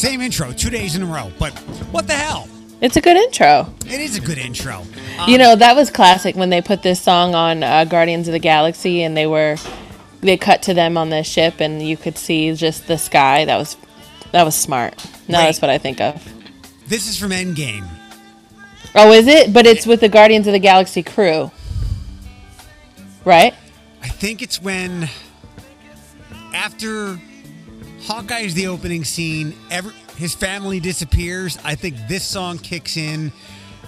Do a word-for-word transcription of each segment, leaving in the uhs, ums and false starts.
Same intro, two days in a row. But what the hell? It's a good intro. It is a good intro. Um, you know, that was classic when they put this song on uh, Guardians of the Galaxy, and they were they cut to them on the ship, and you could see just the sky. That was that was smart. Now right. That's what I think of. This is from Endgame. Oh, is it? But it's with the Guardians of the Galaxy crew, right? I think it's when after Hawkeye is the opening scene, every, his family disappears. I think this song kicks in,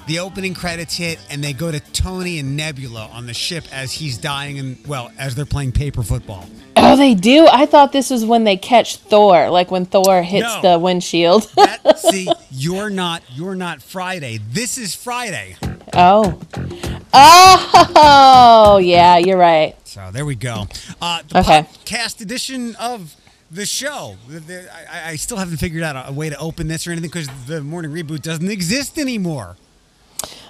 the opening credits hit, and they go to Tony and Nebula on the ship as he's dying and, well, as they're playing paper football. Oh, they do? I thought this was when they catch Thor, like when Thor hits no, the windshield. that, see, you're not, you're not Friday. This is Friday. Oh. Oh, yeah, you're right. So there we go. Uh, the okay. podcast edition of the show. I, I still haven't figured out a way to open this or anything because the morning reboot doesn't exist anymore.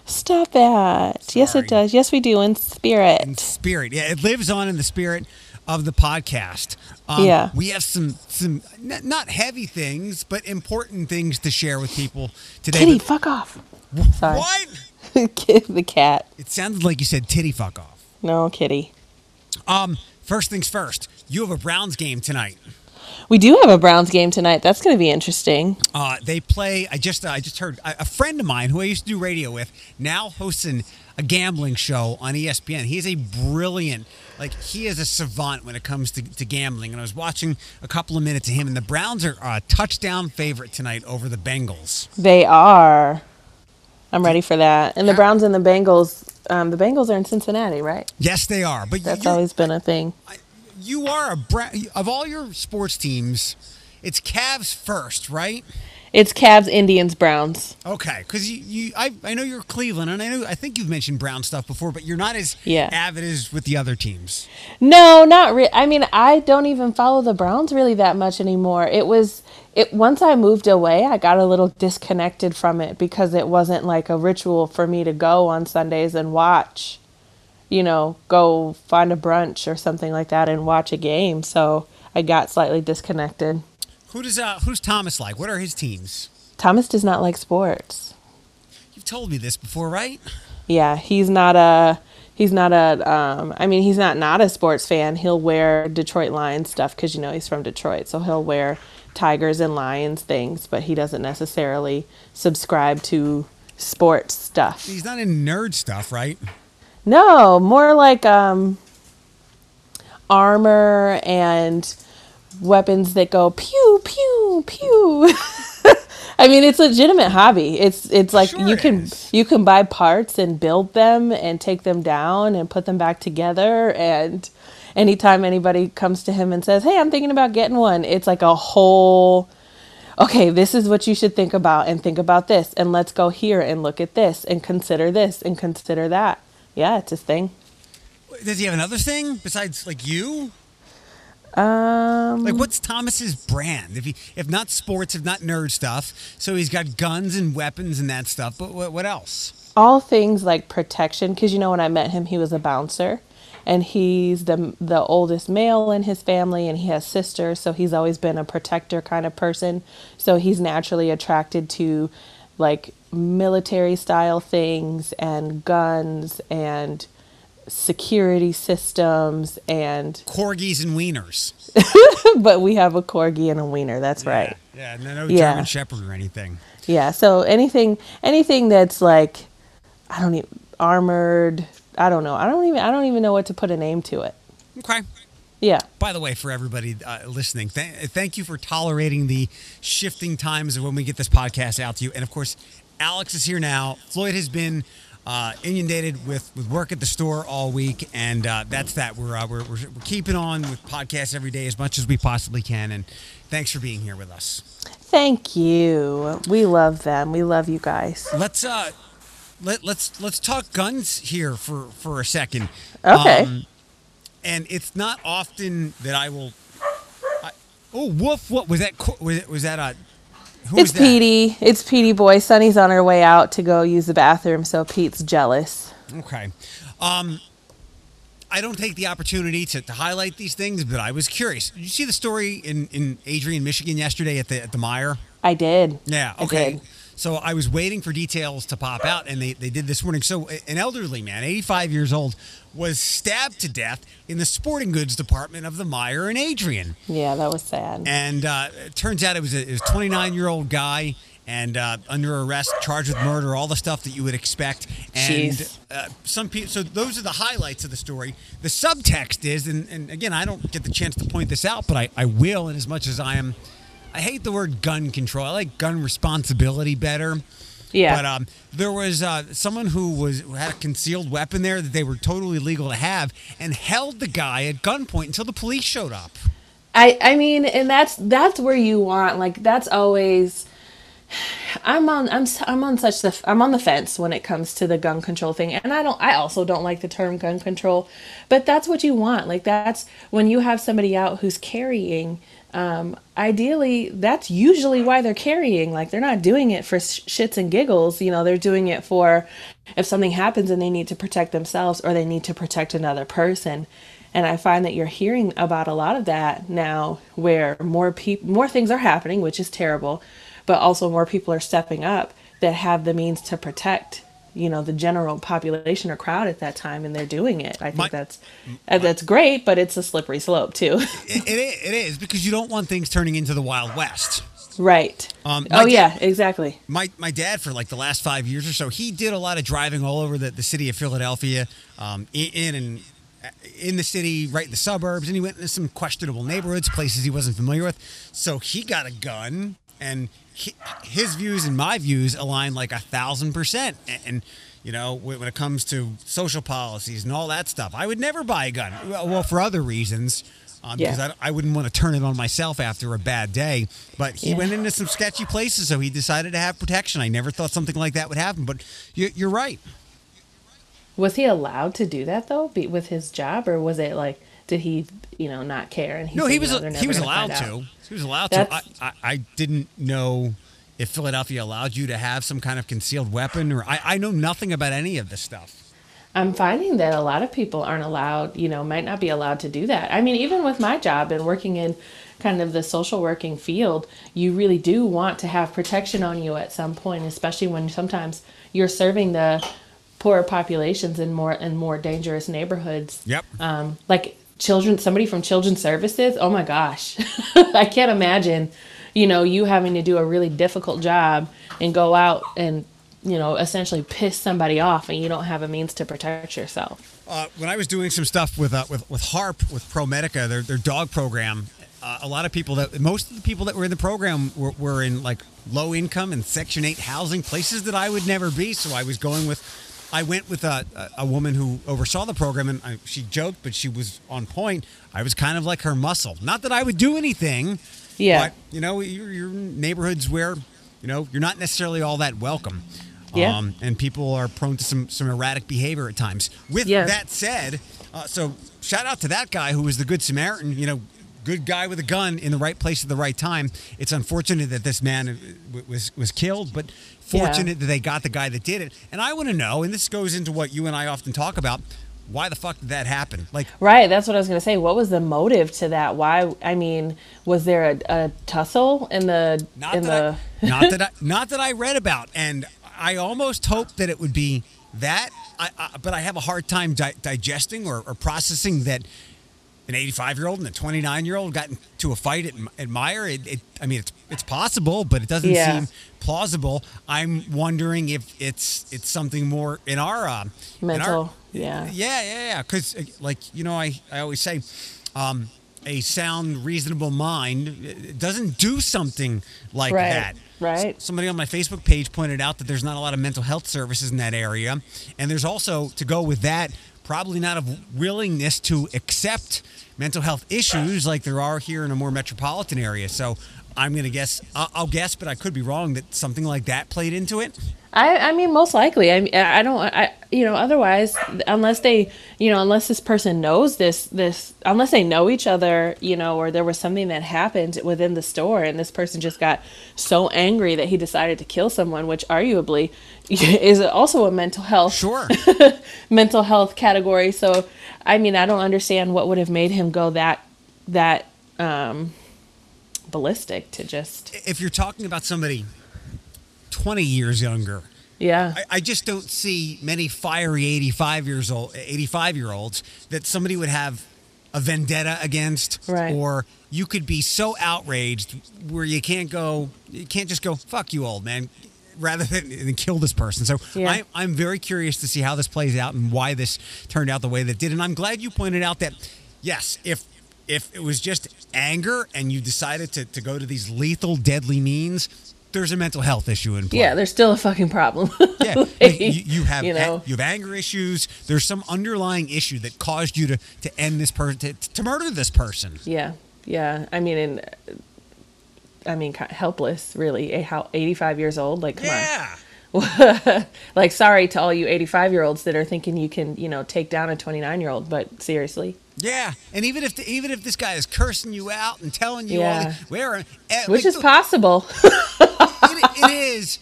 Stop that. Sorry. Yes, it does. Yes, we do in spirit. In spirit. Yeah, it lives on in the spirit of the podcast. Um, yeah. We have some, some not heavy things, but important things to share with people today. Titty, but, fuck off. Sorry. What? The cat. It sounded like you said titty, fuck off. No, kitty. Um, first things first, you have a Browns game tonight. We do have a Browns game tonight. That's going to be interesting. Uh, they play, I just, uh, I just heard, a, a friend of mine who I used to do radio with now hosts an, a gambling show on E S P N. He's a brilliant, like, he is a savant when it comes to, to gambling. And I was watching a couple of minutes of him, and the Browns are a touchdown favorite tonight over the Bengals. They are. I'm ready for that. And the Browns and the Bengals, um, the Bengals are in Cincinnati, right? Yes, they are. But that's always been a thing. I, You are a Brown, of all your sports teams, it's Cavs first, right? It's Cavs, Indians, Browns. Okay, because you, you, I, I know you're Cleveland, and I know I think you've mentioned Brown stuff before, but you're not as yeah. avid as with the other teams. No, not really. I mean, I don't even follow the Browns really that much anymore. It was it once I moved away, I got a little disconnected from it because it wasn't like a ritual for me to go on Sundays and watch. You know, go find a brunch or something like that and watch a game. So I got slightly disconnected. Who does uh, who's Thomas like? What are his teams? Thomas does not like sports. You've told me this before, right? Yeah, he's not a he's not a. Um, I mean, he's not not a sports fan. He'll wear Detroit Lions stuff because you know he's from Detroit, so he'll wear Tigers and Lions things. But he doesn't necessarily subscribe to sports stuff. He's not in nerd stuff, right? No, more like um, armor and weapons that go pew, pew, pew. I mean, it's a legitimate hobby. It's it's like sure you can is. you can buy parts and build them and take them down and put them back together. And anytime anybody comes to him and says, hey, I'm thinking about getting one, it's like a whole... okay, this is what you should think about and think about this. And let's go here and look at this and consider this and consider that. Yeah, it's his thing. Does he have another thing besides like you? Um, like what's Thomas's brand? If he, if not sports, if not nerd stuff, so he's got guns and weapons and that stuff. But what, what else? All things like protection, because you know when I met him, he was a bouncer, and he's the the oldest male in his family, and he has sisters, so he's always been a protector kind of person. So he's naturally attracted to like military style things and guns and security systems and corgis and wieners. But we have a corgi and a wiener. That's yeah, right. Yeah, no, no yeah. German Shepherd or anything. Yeah, so anything, anything that's like, I don't even armored. I don't know. I don't even. I don't even know what to put a name to it. Okay. Yeah. By the way, for everybody uh, listening, th thank you for tolerating the shifting times of when we get this podcast out to you. And, of course, Alex is here now. Floyd has been uh, inundated with, with work at the store all week, and uh, that's that. We're, uh, we're, we're, we're keeping on with podcasts every day as much as we possibly can, and thanks for being here with us. Thank you. We love them. We love you guys. Let's uh, let, let's let's talk guns here for, for a second. Okay. Um, And it's not often that I will. I, oh, woof! What was that? Was that? Was that a? Who it's was that? Petey. It's Petey boy. Sunny's on her way out to go use the bathroom, so Pete's jealous. Okay, um, I don't take the opportunity to, to highlight these things, but I was curious. Did you see the story in, in Adrian, Michigan yesterday at the at the Meijer? I did. Yeah. Okay. I did. So I was waiting for details to pop out, and they, they did this morning. So an elderly man, eighty-five years old, was stabbed to death in the sporting goods department of the Meijer in Adrian. Yeah, that was sad. And uh, it turns out it was a, it was a twenty-nine-year-old guy, and uh, under arrest, charged with murder, all the stuff that you would expect. And uh, some people. So those are the highlights of the story. The subtext is, and, and again, I don't get the chance to point this out, but I, I will, in as much as I am... I hate the word gun control. I like gun responsibility better. Yeah. But um, there was uh, someone who was who had a concealed weapon there that they were totally legal to have, and held the guy at gunpoint until the police showed up. I, I mean, and that's that's where you want, like, that's always. I'm on I'm I'm on such the I'm on the fence when it comes to the gun control thing, and I don't I also don't like the term gun control, but that's what you want. Like, that's when you have somebody out who's carrying. Um, ideally, that's usually why they're carrying. Like, they're not doing it for sh- shits and giggles. You know, they're doing it for if something happens and they need to protect themselves or they need to protect another person. And I find that you're hearing about a lot of that now, where more people, more things are happening, which is terrible. But also more people are stepping up that have the means to protect, you know, the general population or crowd at that time, and they're doing it. I think my, that's my, that's great, but it's a slippery slope too. it, it, it is, because you don't want things turning into the Wild West. Right. Um, oh, dad, yeah, exactly. My my dad, for like the last five years or so, he did a lot of driving all over the, the city of Philadelphia, um, in and in the city, right in the suburbs, and he went into some questionable neighborhoods, places he wasn't familiar with. So he got a gun. And his views and my views align like a thousand percent. And, you know, when it comes to social policies and all that stuff, I would never buy a gun. Well, for other reasons, um, yeah. because I, I wouldn't want to turn it on myself after a bad day. But he yeah. went into some sketchy places, so he decided to have protection. I never thought something like that would happen, but you, you're right. Was he allowed to do that, though, with his job? Or was it like, did he, you know, not care? And he no, said, he was, no, he was allowed to. He was allowed That's, to. I, I, I didn't know if Philadelphia allowed you to have some kind of concealed weapon, or I, I know nothing about any of this stuff. I'm finding that a lot of people aren't allowed, you know, might not be allowed to do that. I mean, even with my job and working in kind of the social working field, you really do want to have protection on you at some point, especially when sometimes you're serving the poorer populations in more and more dangerous neighborhoods. Yep. Um, like. Children, somebody from Children's Services. Oh my gosh. I can't imagine, you know, you having to do a really difficult job and go out and, you know, essentially piss somebody off, and you don't have a means to protect yourself. Uh, when I was doing some stuff with uh, with, with HARP, with ProMedica, their their dog program, uh, a lot of people that most of the people that were in the program were, were in like low income and Section eight housing, places that I would never be. So I was going with. I went with a, a woman who oversaw the program, and I, she joked, but she was on point. I was kind of like her muscle. Not that I would do anything. Yeah. But, you know, your, your neighborhoods where, you know, you're not necessarily all that welcome. Yeah. Um, and people are prone to some, some erratic behavior at times. With yeah. that said, uh, so shout out to that guy who was the Good Samaritan, you know, good guy with a gun in the right place at the right time. It's unfortunate that this man was was killed, but fortunate yeah. that they got the guy that did it. And I want to know, and this goes into what you and I often talk about, why the fuck did that happen? Like, right, that's what I was going to say. What was the motive to that? Why, I mean, was there a, a tussle in the... Not, in that, the... I, not, that I, not that I read about, and I almost hoped that it would be that, I, I, but I have a hard time di- digesting or, or processing that an eighty-five-year-old and a twenty-nine-year-old got into a fight at, at Meijer. It, it, I mean, it's it's possible, but it doesn't yeah. seem plausible. I'm wondering if it's it's something more in our uh, mental. In our, yeah. Yeah, yeah, yeah. Because, like, you know, I, I always say, um, a sound, reasonable mind doesn't do something like right. that. Right. S- somebody on my Facebook page pointed out that there's not a lot of mental health services in that area, and there's also, to go with that, probably not a willingness to accept mental health issues like there are here in a more metropolitan area. So I'm going to guess, I'll, I'll guess, but I could be wrong, that something like that played into it? I, I mean, most likely. I mean, I don't, I, you know, otherwise, unless they, you know, unless this person knows this, this, unless they know each other, you know, or there was something that happened within the store and this person just got so angry that he decided to kill someone, which arguably is also a mental health, sure, mental health category. So, I mean, I don't understand what would have made him go that, that, um, ballistic to just, if you're talking about somebody twenty years younger. Yeah. I, I just don't see many fiery eighty-five years old, eighty-five year olds that somebody would have a vendetta against, right, or you could be so outraged where you can't go, you can't just go, fuck you, old man, rather than, than kill this person. So yeah. I, I'm very curious to see how this plays out and why this turned out the way that it did. And I'm glad you pointed out that, yes, if, if it was just anger and you decided to, to go to these lethal, deadly means, there's a mental health issue in play. Yeah, there's still a fucking problem. Yeah, like, like, you, you have you, know? you have anger issues. There's some underlying issue that caused you to, to end this person, to, to murder this person. Yeah, yeah. I mean, and I mean, helpless, really. eighty-five years old, like, come yeah. on. Like, sorry to all you eighty-five year olds that are thinking you can, you know, take down a twenty-nine year old, but seriously. Yeah, and even if the, even if this guy is cursing you out and telling you, yeah, all the, where, uh, which like, is possible, it, it is.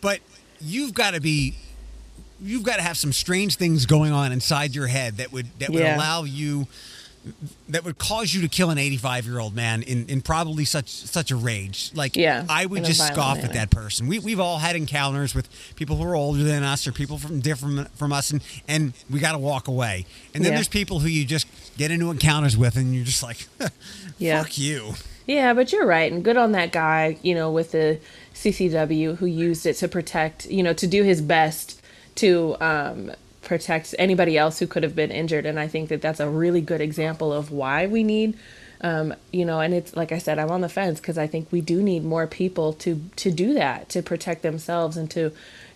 But you've got to be, you've got to have some strange things going on inside your head that would that would yeah. allow you, that would cause you to kill an eighty-five year old man in, in probably such such a rage. Like, yeah, I would just scoff manner. at that person. We, we've all had encounters with people who are older than us or people from different from us, and, and we got to walk away. And then yeah. there's people who you just get into encounters with and you're just like, yeah. fuck you. Yeah, but you're right. And good on that guy, you know, with the C C W who used it to protect, you know, to do his best to um protect anybody else who could have been injured. And I think that that's a really good example of why we need, um, you know, and it's like I said, I'm on the fence because I think we do need more people to, to do that, to protect themselves and to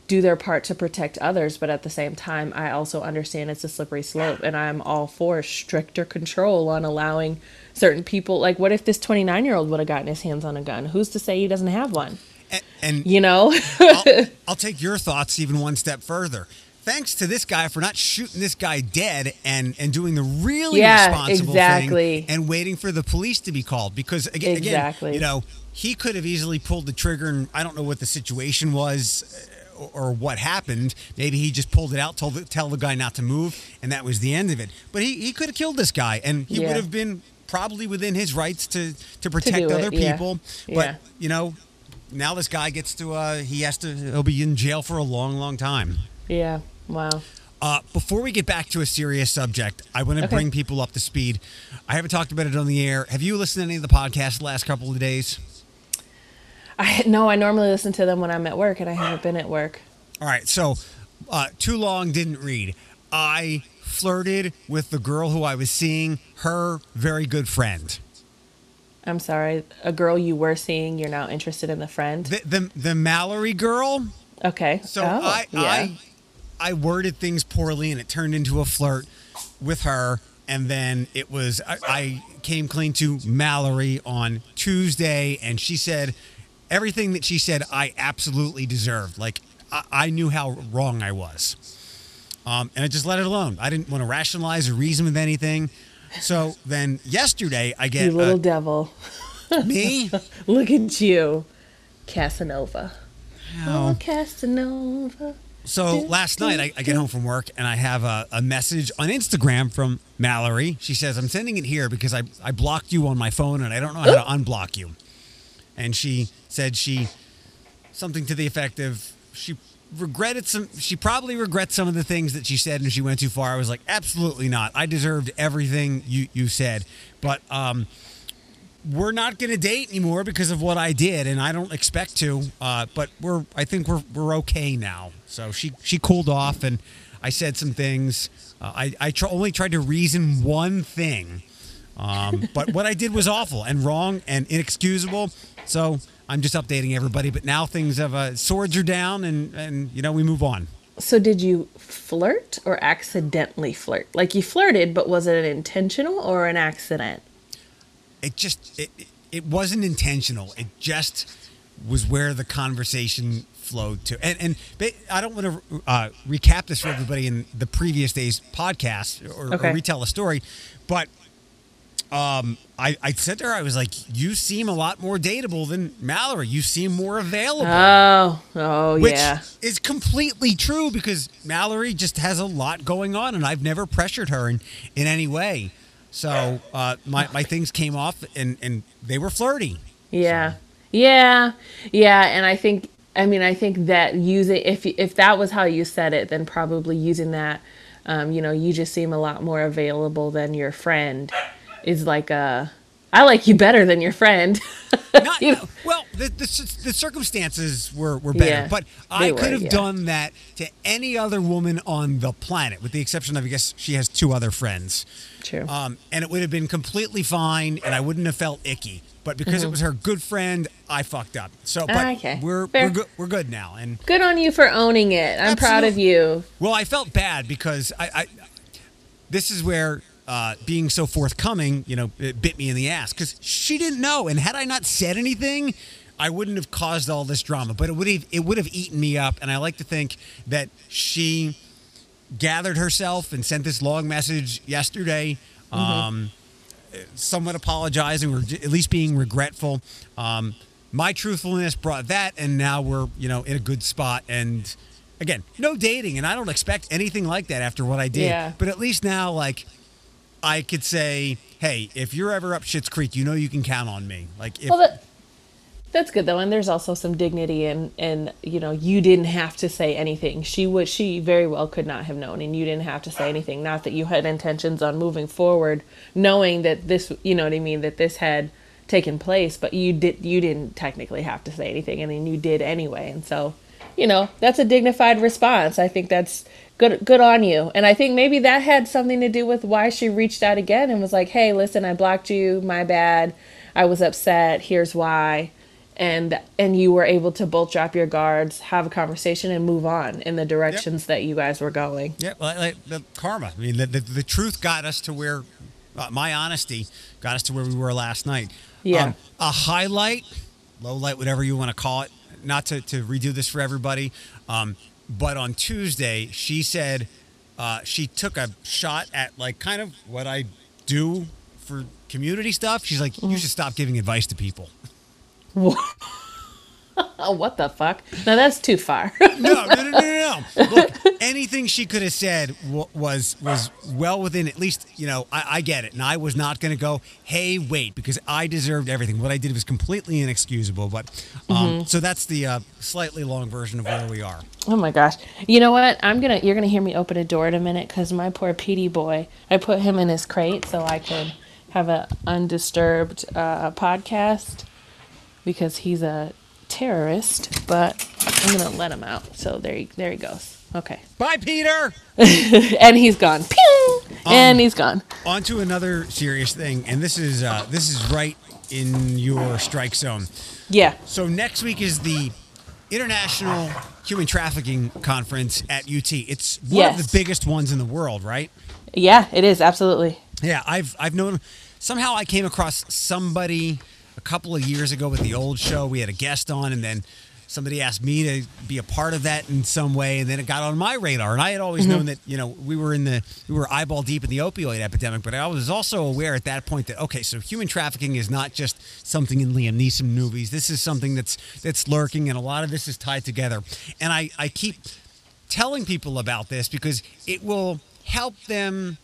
do their part to protect others. But at the same time, I also understand it's a slippery slope, and I'm all for stricter control on allowing certain people. Like, what if this twenty-nine year old would have gotten his hands on a gun? Who's to say he doesn't have one? And, and you know, I'll, I'll take your thoughts even one step further. Thanks to this guy for not shooting this guy dead and, and doing the really yeah, responsible exactly. thing and waiting for the police to be called. Because, again, exactly. again, you know, he could have easily pulled the trigger, and I don't know what the situation was or, or what happened. Maybe he just pulled it out, told the, tell the guy not to move, and that was the end of it. But he, he could have killed this guy, and he yeah. would have been probably within his rights to, to protect to other it. people. Yeah. But, yeah. you know, now this guy gets to, uh, he has to, he'll be in jail for a long, long time. Yeah. Wow. Uh, before we get back to a serious subject, I want to okay. bring people up to speed. I haven't talked about it on the air. Have you listened to any of the podcasts the last couple of days? I No, I normally listen to them when I'm at work, and I haven't been at work. All right. So, uh, too long, didn't read. I flirted with the girl who I was seeing, her very good friend. I'm sorry. A girl you were seeing, you're now interested in the friend? The, the, the Mallory girl. Okay. So, oh, I... Yeah. I I worded things poorly, and it turned into a flirt with her, and then it was I, I came clean to Mallory on Tuesday, and she said everything that she said I absolutely deserved. Like, I, I knew how wrong I was, um, and I just let it alone. I didn't want to rationalize or reason with anything. So then yesterday I get you little a, devil. Me? Look at you, Casanova. How? Oh, Casanova. So last night, I, I get home from work, and I have a, a message on Instagram from Mallory. She says, I'm sending it here because I, I blocked you on my phone, and I don't know how to unblock you. And she said she, something to the effect of, she regretted some, she probably regrets some of the things that she said, and she went too far. I was like, absolutely not. I deserved everything you, you said. But um, we're not going to date anymore because of what I did, and I don't expect to, uh, but we're, I think we're, we're okay now. So she, she cooled off, and I said some things. Uh, I, I tr- only tried to reason one thing, um, but what I did was awful and wrong and inexcusable. So I'm just updating everybody. But now things have uh, swords are down, and, and you know, we move on. So did you flirt or accidentally flirt? Like, you flirted, but was it an intentional or an accident? It just it, it, it wasn't intentional. It just was where the conversation flowed to. And and they, I don't want to uh, recap this for everybody in the previous day's podcast or, okay. or retell the story, but um, I, I said to her, I was like, you seem a lot more dateable than Mallory. You seem more available. Oh, oh which yeah. Which is completely true because Mallory just has a lot going on, and I've never pressured her in, in any way. So uh, my, my things came off, and, and they were flirty. Yeah. So. Yeah. Yeah. And I think, I mean, I think that using, if, if that was how you said it, then probably using that, um, you know, you just seem a lot more available than your friend is like a, I like you better than your friend. Not, you know? Well, the, the, the circumstances were, were better, yeah, but I could were, have yeah. done that to any other woman on the planet, with the exception of, I guess, she has two other friends. True. Um, and it would have been completely fine, and I wouldn't have felt icky. But because mm-hmm. it was her good friend, I fucked up. So, but ah, okay. we're Fair. we're good. We're good now, and good on you for owning it. I'm absolutely. proud of you. Well, I felt bad because I, I this is where uh, being so forthcoming, you know, it bit me in the ass because she didn't know, and had I not said anything, I wouldn't have caused all this drama. But it would have it would have eaten me up, and I like to think that she gathered herself and sent this long message yesterday. Mm-hmm. Um, somewhat apologizing or at least being regretful. Um, my truthfulness brought that, and now we're, you know, in a good spot. And again, no dating, and I don't expect anything like that after what I did. Yeah. But at least now, like, I could say, hey, if you're ever up Schitt's Creek, you know you can count on me. Like, if... Well, that, that's good, though. And there's also some dignity in, in, you know, you didn't have to say anything. She would, she very well could not have known, and you didn't have to say anything. Not that you had intentions on moving forward, knowing that this, you know what I mean, that this had taken place, but you did, you didn't technically have to say anything. I mean, you did anyway. And so, you know, that's a dignified response. I think that's good, good on you. And I think maybe that had something to do with why she reached out again and was like, hey, listen, I blocked you. My bad. I was upset. Here's why. And and you were able to both drop your guards, have a conversation, and move on in the directions yep. that you guys were going. Yeah, well, like the karma. I mean, the, the, the truth got us to where, uh, my honesty got us to where we were last night. Yeah. Um, a highlight, low light, whatever you want to call it, not to, to redo this for everybody, um, but on Tuesday, she said uh, she took a shot at, like, kind of what I do for community stuff. She's like, mm-hmm. you should stop giving advice to people. What? What the fuck? Now that's too far. no, no, no, no, no. Look, anything she could have said w- was was well within, at least, you know, I, I get it. And I was not going to go, hey, wait, because I deserved everything. What I did was completely inexcusable. But um, mm-hmm. so that's the uh, slightly long version of where we are. Oh, my gosh. You know what? I'm going to you're going to hear me open a door in a minute because my poor Petey boy, I put him in his crate so I could have an undisturbed uh, podcast. Because he's a terrorist, but I'm gonna let him out. So there, he, there he goes. Okay. Bye, Peter. And he's gone. Pew! Um, and he's gone. On to another serious thing, and this is uh, this is right in your strike zone. Yeah. So next week is the International Human Trafficking Conference at U T. It's one yes. of the biggest ones in the world, right? Yeah, it is absolutely. Yeah, I've I've known. Somehow I came across somebody. A couple of years ago with the old show, we had a guest on, and then somebody asked me to be a part of that in some way, and then it got on my radar. And I had always mm-hmm. known that, you know, we were in the we were eyeball deep in the opioid epidemic, but I was also aware at that point that, okay, so human trafficking is not just something in Liam Neeson movies. This is something that's that's lurking, and a lot of this is tied together. And I, I keep telling people about this because it will help them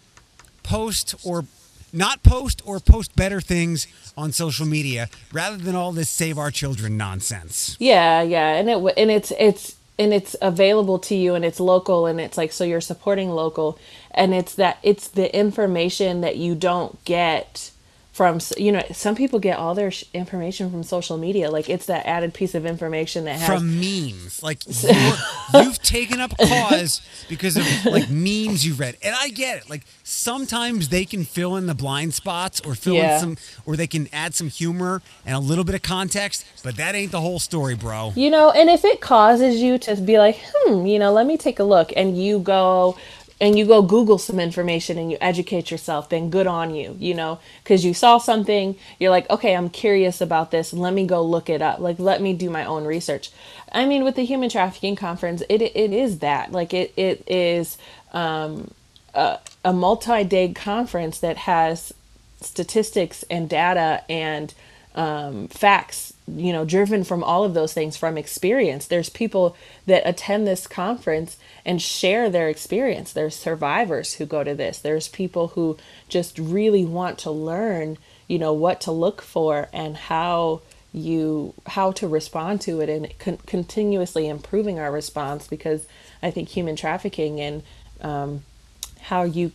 post or Not post or post better things on social media rather than all this save our children nonsense. Yeah, yeah, and it and it's it's and it's available to you, and it's local, and it's like, so you're supporting local, and it's that it's the information that you don't get from, you know, some people get all their sh- information from social media. Like, it's that added piece of information that has from memes. Like, you've taken up cause because of, like, memes you've read, and I get it. Like, sometimes they can fill in the blind spots or fill yeah. in some, or they can add some humor and a little bit of context, but that ain't the whole story, bro. You know, and if it causes you to be like, hmm, you know, let me take a look, and you go and you go Google some information and you educate yourself, then good on you, you know, because you saw something, you're like, okay, I'm curious about this. Let me go look it up. Like, let me do my own research. I mean, with the human trafficking conference, it it is that. Like, it, it is um, a, a multi-day conference that has statistics and data and um, facts, you know, driven from all of those things from experience. There's people that attend this conference and share their experience. There's survivors who go to this. There's people who just really want to learn, you know, what to look for and how you, how to respond to it, and con- continuously improving our response, because I think human trafficking and um, how you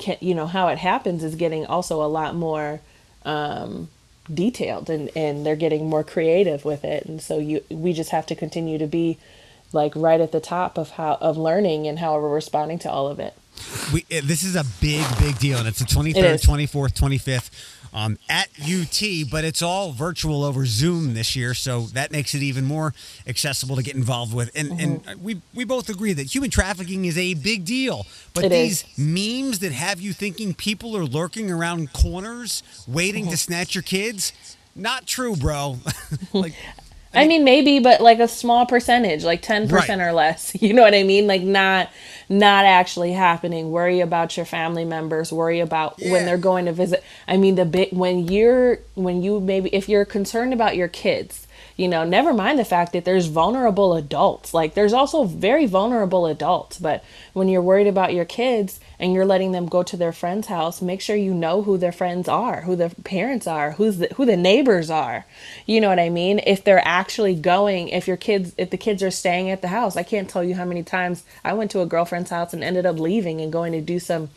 can, you know, how it happens is getting also a lot more um, detailed, and, and they're getting more creative with it. And so you, we just have to continue to be like right at the top of how, of learning and how we're responding to all of it. We, this is a big, big deal. And it's the twenty-third, twenty-fourth, twenty-fifth um, at U T, but it's all virtual over Zoom this year. So that makes it even more accessible to get involved with. And mm-hmm. and we, we both agree that human trafficking is a big deal, but it these is. memes that have you thinking people are lurking around corners waiting mm-hmm. to snatch your kids. Not true, bro. like, I mean, maybe, but like a small percentage, like ten percent right. or less. You know what I mean? Like not not actually happening. Worry about your family members. Worry about yeah. when they're going to visit. I mean, the bit when you're when you maybe if you're concerned about your kids, you know, never mind the fact that there's vulnerable adults. Like there's also very vulnerable adults. But when you're worried about your kids and you're letting them go to their friend's house, make sure you know who their friends are, who their parents are, who's the, who the neighbors are. You know what I mean? If they're actually going, if your kids, if the kids are staying at the house, I can't tell you how many times I went to a girlfriend's house and ended up leaving and going to do some,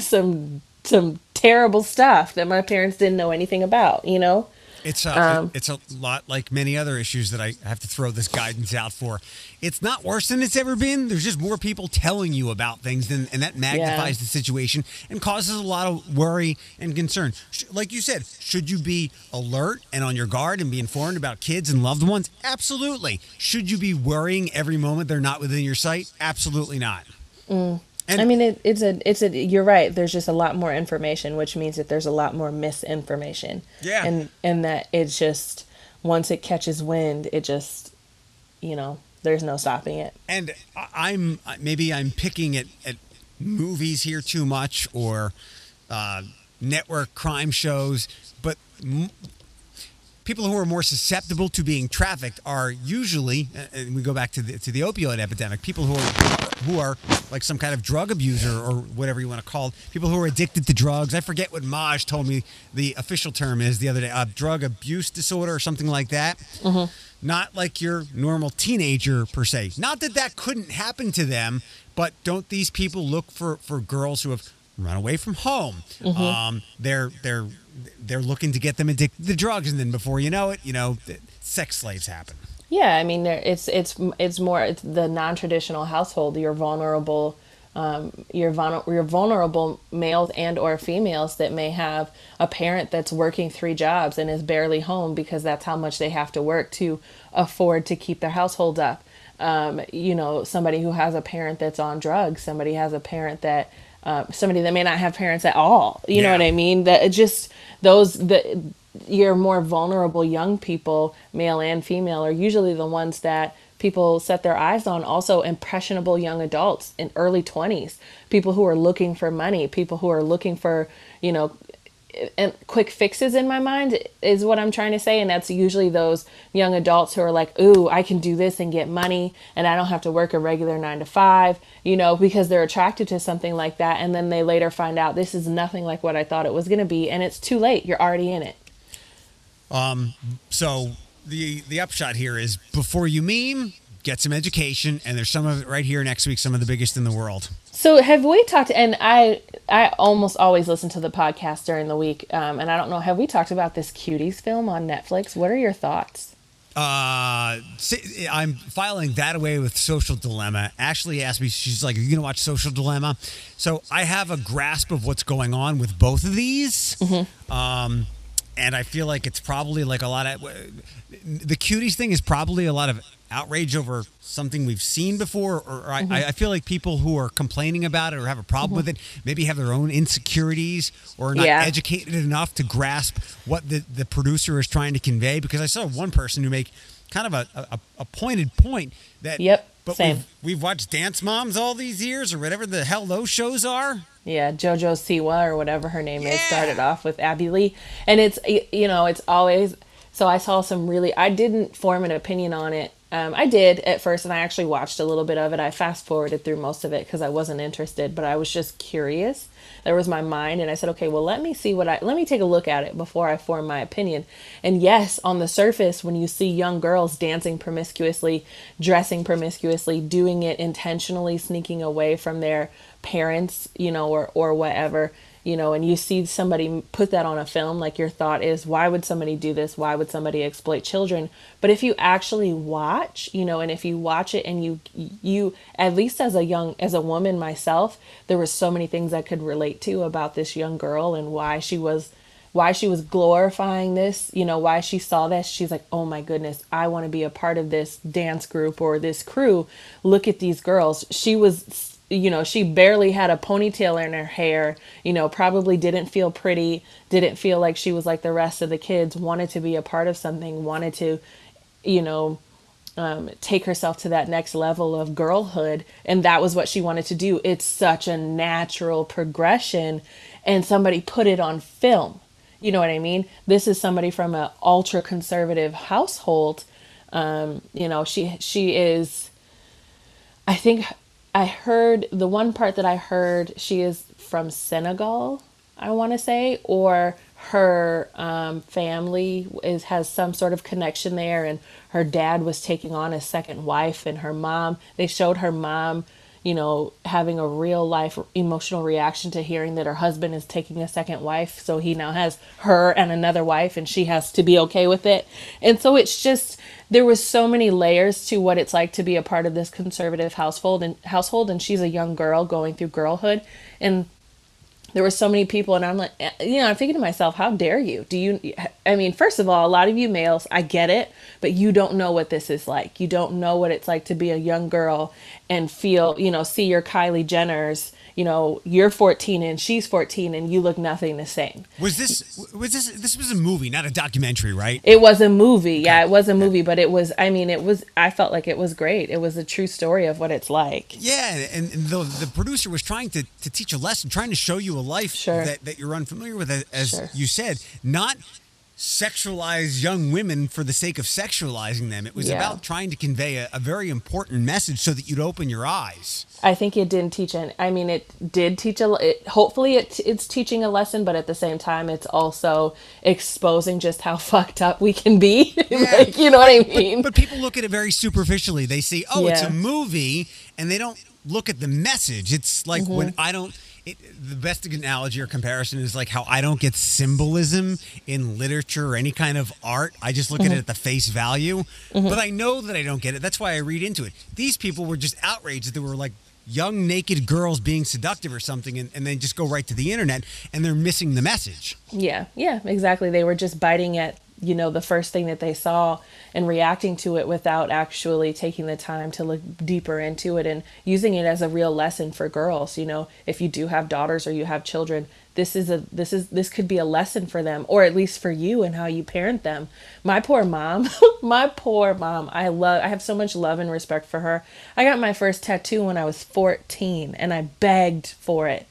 some, some terrible stuff that my parents didn't know anything about, you know? It's a, um, it's a lot like many other issues that I have to throw this guidance out for. It's not worse than it's ever been. There's just more people telling you about things, than, and that magnifies yeah. the situation and causes a lot of worry and concern. Like you said, should you be alert and on your guard and be informed about kids and loved ones? Absolutely. Should you be worrying every moment they're not within your sight? Absolutely not. Mm. And I mean, it, it's a, it's a, you're right. There's just a lot more information, which means that there's a lot more misinformation. Yeah. And, and that it's just, once it catches wind, it just, you know, there's no stopping it. And I'm, maybe I'm picking at, at movies here too much, or uh, network crime shows, but m- people who are more susceptible to being trafficked are usually, and we go back to the, to the opioid epidemic, people who are, who are like some kind of drug abuser or whatever you want to call it, people who are addicted to drugs. I forget what Maj told me the official term is the other day, uh, drug abuse disorder or something like that. Mm-hmm. Not like your normal teenager per se. Not that that couldn't happen to them, but don't these people look for, for girls who have run away from home? Mm-hmm. Um, they're they're they're looking to get them addicted to drugs, and then before you know it, you know, sex slaves happen. Yeah, I mean, there, it's it's it's more it's the non-traditional household. You're vulnerable, um, you're, vul- you're vulnerable males and or females that may have a parent that's working three jobs and is barely home because that's how much they have to work to afford to keep their household up. Um, you know, somebody who has a parent that's on drugs, somebody has a parent that, uh, somebody that may not have parents at all. You yeah. know what I mean? That just those the. Your more vulnerable young people, male and female, are usually the ones that people set their eyes on. Also impressionable young adults in early twenties, people who are looking for money, people who are looking for, you know, and quick fixes in my mind is what I'm trying to say. And that's usually those young adults who are like, ooh, I can do this and get money and I don't have to work a regular nine to five, you know, because they're attracted to something like that. And then they later find out this is nothing like what I thought it was going to be. And it's too late. You're already in it. Um, so the, the upshot here is before you meme, get some education, and there's some of it right here next week, some of the biggest in the world. So have we talked, and I, I almost always listen to the podcast during the week. Um, and I don't know, have we talked about this Cuties film on Netflix? What are your thoughts? Uh, I'm filing that away with Social Dilemma. Ashley asked me, she's like, are you going to watch Social Dilemma? So I have a grasp of what's going on with both of these. Mm-hmm. Um, And I feel like it's probably like a lot of the cuties thing is probably a lot of outrage over something we've seen before. Or, or I, mm-hmm. I, I feel like people who are complaining about it or have a problem mm-hmm. with it maybe have their own insecurities or are not yeah. educated enough to grasp what the, the producer is trying to convey. Because I saw one person who make kind of a, a, a pointed point that. Yep. But Same. We've, we've watched Dance Moms all these years or whatever the hell those shows are. Yeah, JoJo Siwa or whatever her name yeah. is started off with Abby Lee. And it's, you know, it's always... So I saw some really... I didn't form an opinion on it. Um, I did at first, and I actually watched a little bit of it. I fast-forwarded through most of it because I wasn't interested, but I was just curious. There was my mind, and I said, okay, well, let me see what I... Let me take a look at it before I form my opinion. And yes, on the surface, when you see young girls dancing promiscuously, dressing promiscuously, doing it intentionally, sneaking away from their parents, you know, or, or whatever, you know, and you see somebody put that on a film, like your thought is, why would somebody do this? Why would somebody exploit children? But if you actually watch, you know, and if you watch it and you, you, at least as a young, as a woman myself, there were so many things I could relate to about this young girl and why she was, why she was glorifying this, you know, why she saw this. She's like, oh my goodness, I want to be a part of this dance group or this crew. Look at these girls. She was You know, she barely had a ponytail in her hair, you know, probably didn't feel pretty, didn't feel like she was like the rest of the kids, wanted to be a part of something, wanted to, you know, um, take herself to that next level of girlhood. And that was what she wanted to do. It's such a natural progression. And somebody put it on film. You know what I mean? This is somebody from an ultra conservative household. Um, you know, she she is, I think... I heard the one part that I heard, she is from Senegal, I want to say, or her um, family is has some sort of connection there. And her dad was taking on a second wife and her mom, they showed her mom, you know, having a real life emotional reaction to hearing that her husband is taking a second wife. So he now has her and another wife and she has to be okay with it. And so it's just, there was so many layers to what it's like to be a part of this conservative household and household. And she's a young girl going through girlhood. And there were so many people. And I'm like, you know, I'm thinking to myself, how dare you? Do you, I mean, first of all, a lot of you males, I get it, but you don't know what this is like. You don't know what it's like to be a young girl and feel, you know, see your Kylie Jenner's, you know, you're fourteen and she's fourteen and you look nothing the same. Was this, was this, this was a movie, not a documentary, right? It was a movie. Yeah, it was a movie, but it was, I mean, it was, I felt like it was great. It was a true story of what it's like. Yeah. And, and the, the producer was trying to, to teach a lesson, trying to show you a life sure. that, that you're unfamiliar with, as sure. you said, not sexualize young women for the sake of sexualizing them. It was yeah. about trying to convey a, a very important message so that you'd open your eyes. I think it didn't teach an, I mean, it did teach a, it, hopefully it, it's teaching a lesson, but at the same time, it's also exposing just how fucked up we can be. Yeah. Like, you know what I mean? But, but people look at it very superficially. They say, oh, yeah. it's a movie, and they don't look at the message. It's like mm-hmm. when I don't, It, the best analogy or comparison is like how I don't get symbolism in literature or any kind of art. I just look mm-hmm. at it at the face value. Mm-hmm. But I know that I don't get it. That's why I read into it. These people were just outraged that there were like young naked girls being seductive or something, and, and then just go right to the internet and they're missing the message. Yeah, yeah, exactly. They were just biting at, you know, the first thing that they saw and reacting to it without actually taking the time to look deeper into it and using it as a real lesson for girls. You know, if you do have daughters or you have children, this is a, this is, this could be a lesson for them, or at least for you and how you parent them. My poor mom, my poor mom. I love, I have so much love and respect for her. I got my first tattoo when I was fourteen and I begged for it,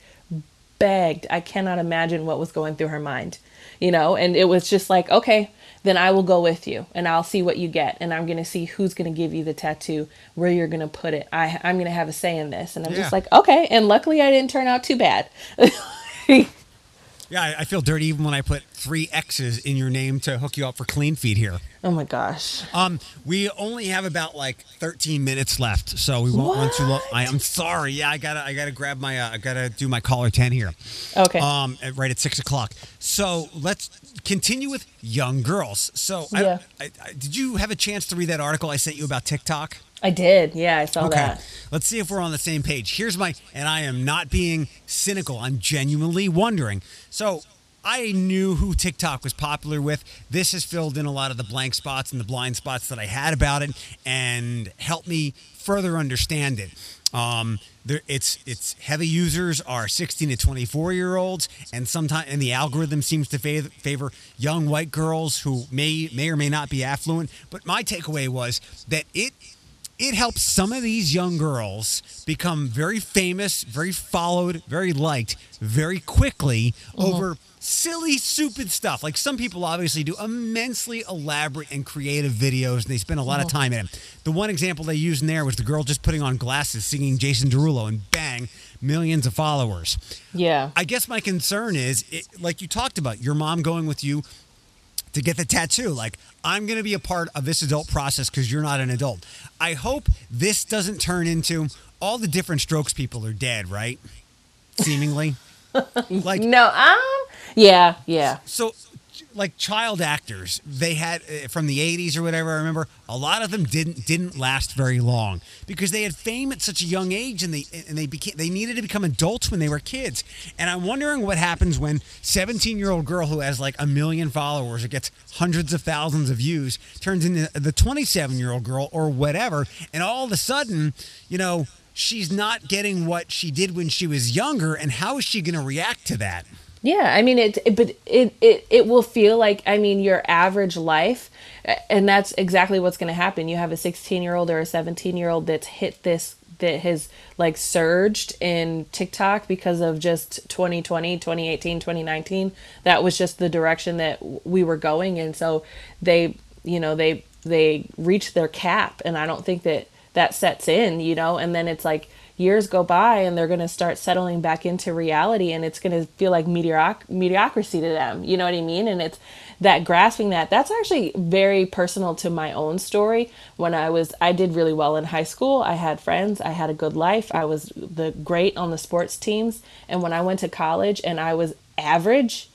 begged. I cannot imagine what was going through her mind, you know, and it was just like, okay, then I will go with you and I'll see what you get. And I'm going to see who's going to give you the tattoo, where you're going to put it. I, I'm going to have a say in this. And I'm yeah. just like, okay. And luckily I didn't turn out too bad. yeah, I, I feel dirty even when I put three X's in your name to hook you up for clean feed here. Oh my gosh. Um, we only have about like thirteen minutes left, so we won't what? run too long. I, I'm sorry. Yeah, I gotta, I gotta grab my, uh, I gotta do my caller ten here. Okay. Um, at, right at six o'clock. So let's continue with young girls. So, I, yeah. I, I, did you have a chance to read that article I sent you about TikTok? I did. Yeah, I saw okay. that. Let's see if we're on the same page. Here's my, and I am not being cynical. I'm genuinely wondering. So I knew who TikTok was popular with. This has filled in a lot of the blank spots and the blind spots that I had about it and helped me further understand it. Um, there, it's it's heavy users are sixteen to twenty-four year olds, and sometimes and the algorithm seems to favor, favor young white girls who may may or may not be affluent. But my takeaway was that it it helps some of these young girls become very famous, very followed, very liked, very quickly mm-hmm. over silly, stupid stuff. Like some people obviously do immensely elaborate and creative videos, and they spend a lot of time in it. The one example they used in there was the girl just putting on glasses, singing Jason Derulo, and bang, millions of followers. Yeah. I guess my concern is, it, like you talked about, your mom going with you to get the tattoo. Like, I'm going to be a part of this adult process because you're not an adult. I hope this doesn't turn into all the different strokes people are dead, right? Seemingly. Like, no, I'm... Yeah, yeah. So, like child actors, they had uh, from the eighties or whatever. I remember a lot of them didn't didn't last very long because they had fame at such a young age, and they and they became they needed to become adults when they were kids. And I'm wondering what happens when seventeen year old girl who has like a million followers or gets hundreds of thousands of views turns into the twenty-seven year old girl or whatever, and all of a sudden, you know, she's not getting what she did when she was younger. And how is she going to react to that? Yeah, I mean, it, it but it, it, it will feel like, I mean, your average life, and that's exactly what's going to happen. You have a sixteen year old or a seventeen year old that's hit this, that has like surged in TikTok because of just twenty twenty, twenty eighteen, twenty nineteen. That was just the direction that we were going. And so they, you know, they, they reached their cap, and I don't think that that sets in, you know, and then it's like, years go by and they're going to start settling back into reality, and it's going to feel like medioc- mediocrity to them. You know what I mean? And it's that grasping that that's actually very personal to my own story. When I was, I did really well in high school. I had friends. I had a good life. I was the great on the sports teams. And when I went to college and I was average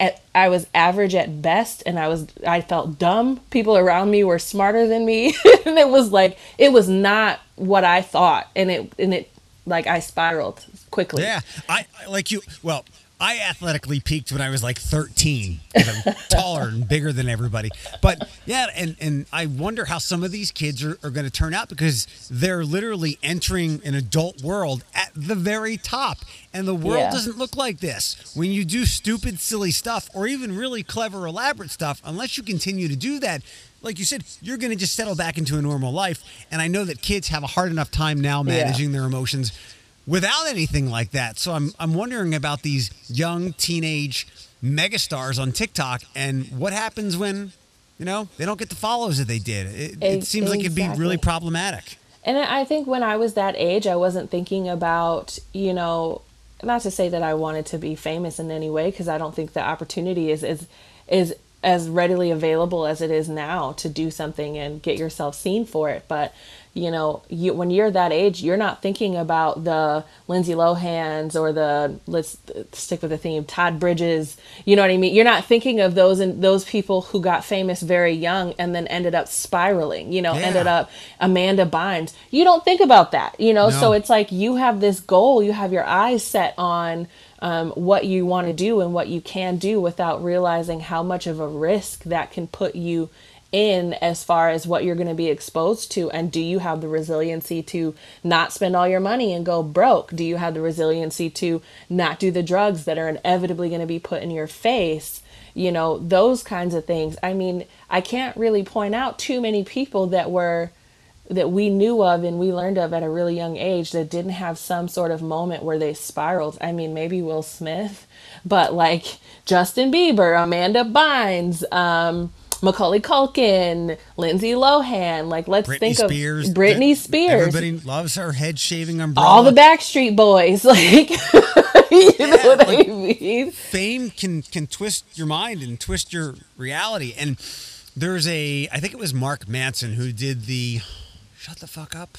at, I was average at best. And I was, I felt dumb. People around me were smarter than me. And it was like, it was not what I thought, and it and it like I spiraled quickly. Yeah, I like you. Well, I athletically peaked when I was like thirteen. I'm taller and bigger than everybody. But yeah, and and I wonder how some of these kids are, are going to turn out, because they're literally entering an adult world at the very top, and the world yeah. doesn't look like this when you do stupid, silly stuff, or even really clever, elaborate stuff. Unless you continue to do that. Like you said, you're going to just settle back into a normal life. And I know that kids have a hard enough time now managing yeah. their emotions without anything like that. So I'm I'm wondering about these young teenage megastars on TikTok and what happens when, you know, they don't get the follows that they did. It, it, it seems exactly. like it'd be really problematic. And I think when I was that age, I wasn't thinking about, you know, not to say that I wanted to be famous in any way, because I don't think the opportunity is is is as readily available as it is now to do something and get yourself seen for it. But, you know, you, when you're that age, you're not thinking about the Lindsay Lohans or the, let's stick with the theme, Todd Bridges, you know what I mean? You're not thinking of those and those people who got famous very young and then ended up spiraling, you know, yeah. ended up Amanda Bynes. You don't think about that, you know? No. So it's like, you have this goal, you have your eyes set on Um, what you want to do and what you can do, without realizing how much of a risk that can put you in as far as what you're going to be exposed to. And do you have the resiliency to not spend all your money and go broke? Do you have the resiliency to not do the drugs that are inevitably going to be put in your face? You know, those kinds of things. I mean, I can't really point out too many people that were that we knew of and we learned of at a really young age that didn't have some sort of moment where they spiraled. I mean, maybe Will Smith, but like Justin Bieber, Amanda Bynes, um, Macaulay Culkin, Lindsay Lohan, like let's Britney think Spears, of Britney Spears. Everybody loves her head shaving umbrella. All the Backstreet Boys, like you yeah, know what like I mean? Fame can, can twist your mind and twist your reality. And there's a, I think it was Mark Manson who did the, Shut the fuck up.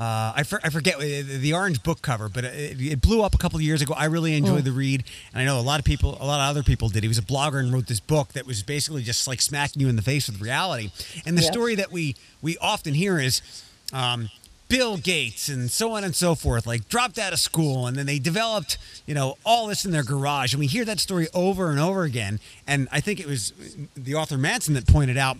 Uh, I, for, I forget the orange book cover, but it, it blew up a couple of years ago. I really enjoyed mm. the read, and I know a lot of people, a lot of other people did. He was a blogger and wrote this book that was basically just like smacking you in the face with reality. And the yep. story that we we often hear is um, Bill Gates and so on and so forth, like dropped out of school and then they developed, you know, all this in their garage. And we hear that story over and over again. And I think it was the author Manson that pointed out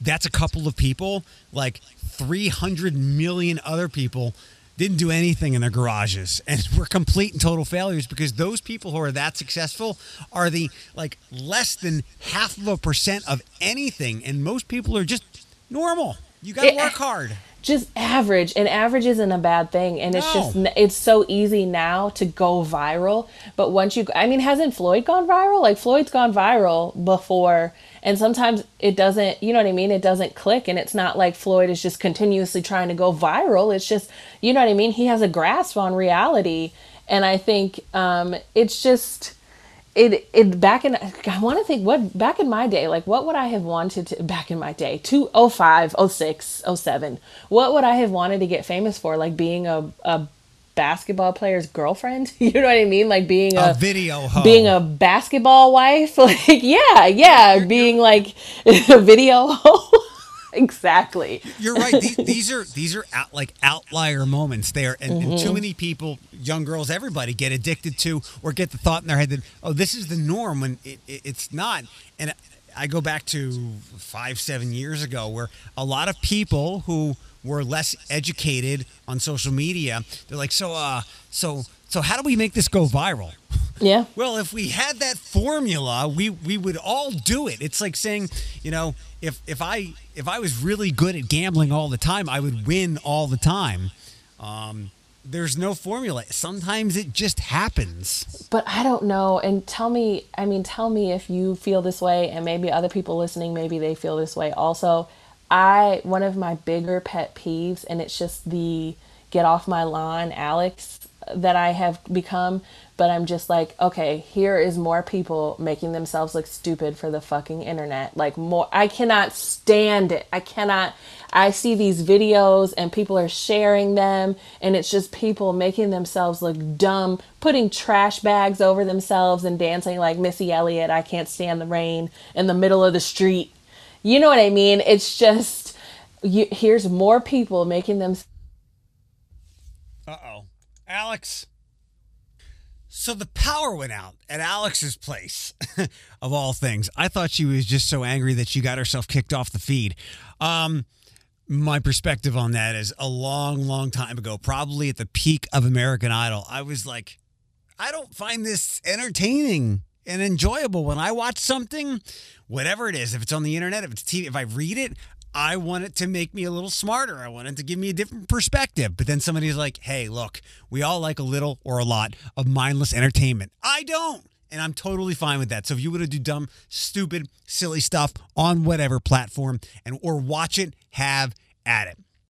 that's a couple of people, like three hundred million other people didn't do anything in their garages and were complete and total failures, because those people who are that successful are the like less than half of a percent of anything. And most people are just normal. You got to work hard. Just average, and average isn't a bad thing. And it's no. just, it's so easy now to go viral. But once you, I mean, hasn't Floyd gone viral? Like Floyd's gone viral before. And sometimes it doesn't, you know what I mean? It doesn't click. And it's not like Floyd is just continuously trying to go viral. It's just, you know what I mean? He has a grasp on reality. And I think um, it's just, it, it back in, I want to think what back in my day, like what would I have wanted to back in my day, two oh five, oh six, oh seven, what would I have wanted to get famous for? Like being a, a basketball player's girlfriend, you know what I mean? Like being a, a video hoe. Being a basketball wife, like yeah, yeah, you're, being you're, like a video hoe. Exactly. You're right. These, these are these are out, like outlier moments there, and, mm-hmm. and too many people, young girls, everybody get addicted to or get the thought in their head that oh, this is the norm when it, it, it's not. And I go back to five, seven years ago where a lot of people who were less educated on social media, they're like, so, uh, so, so, how do we make this go viral? Yeah. Well, if we had that formula, we we would all do it. It's like saying, you know, if if I if I was really good at gambling all the time, I would win all the time. Um, there's no formula. Sometimes it just happens. But I don't know. And tell me, I mean, tell me if you feel this way, and maybe other people listening, maybe they feel this way also. I, one of my bigger pet peeves, and it's just the get off my lawn, Alex, that I have become, but I'm just like, okay, here is more people making themselves look stupid for the fucking internet. Like more, I cannot stand it. I cannot, I see these videos and people are sharing them, and it's just people making themselves look dumb, putting trash bags over themselves and dancing like Missy Elliott, I Can't Stand the Rain, in the middle of the street. You know what I mean? It's just, you, here's more people making them. Uh-oh. Alex. So the power went out at Alex's place, of all things. I thought she was just so angry that she got herself kicked off the feed. Um, my perspective on that is a long, long time ago, probably at the peak of American Idol, I was like, I don't find this entertaining and enjoyable. When I watch something, whatever it is, if it's on the internet, if it's T V, if I read it, I want it to make me a little smarter. I want it to give me a different perspective. But then somebody's like, hey, look, we all like a little or a lot of mindless entertainment. I don't. And I'm totally fine with that. So if you want to do dumb, stupid, silly stuff on whatever platform and or watch it, have at it.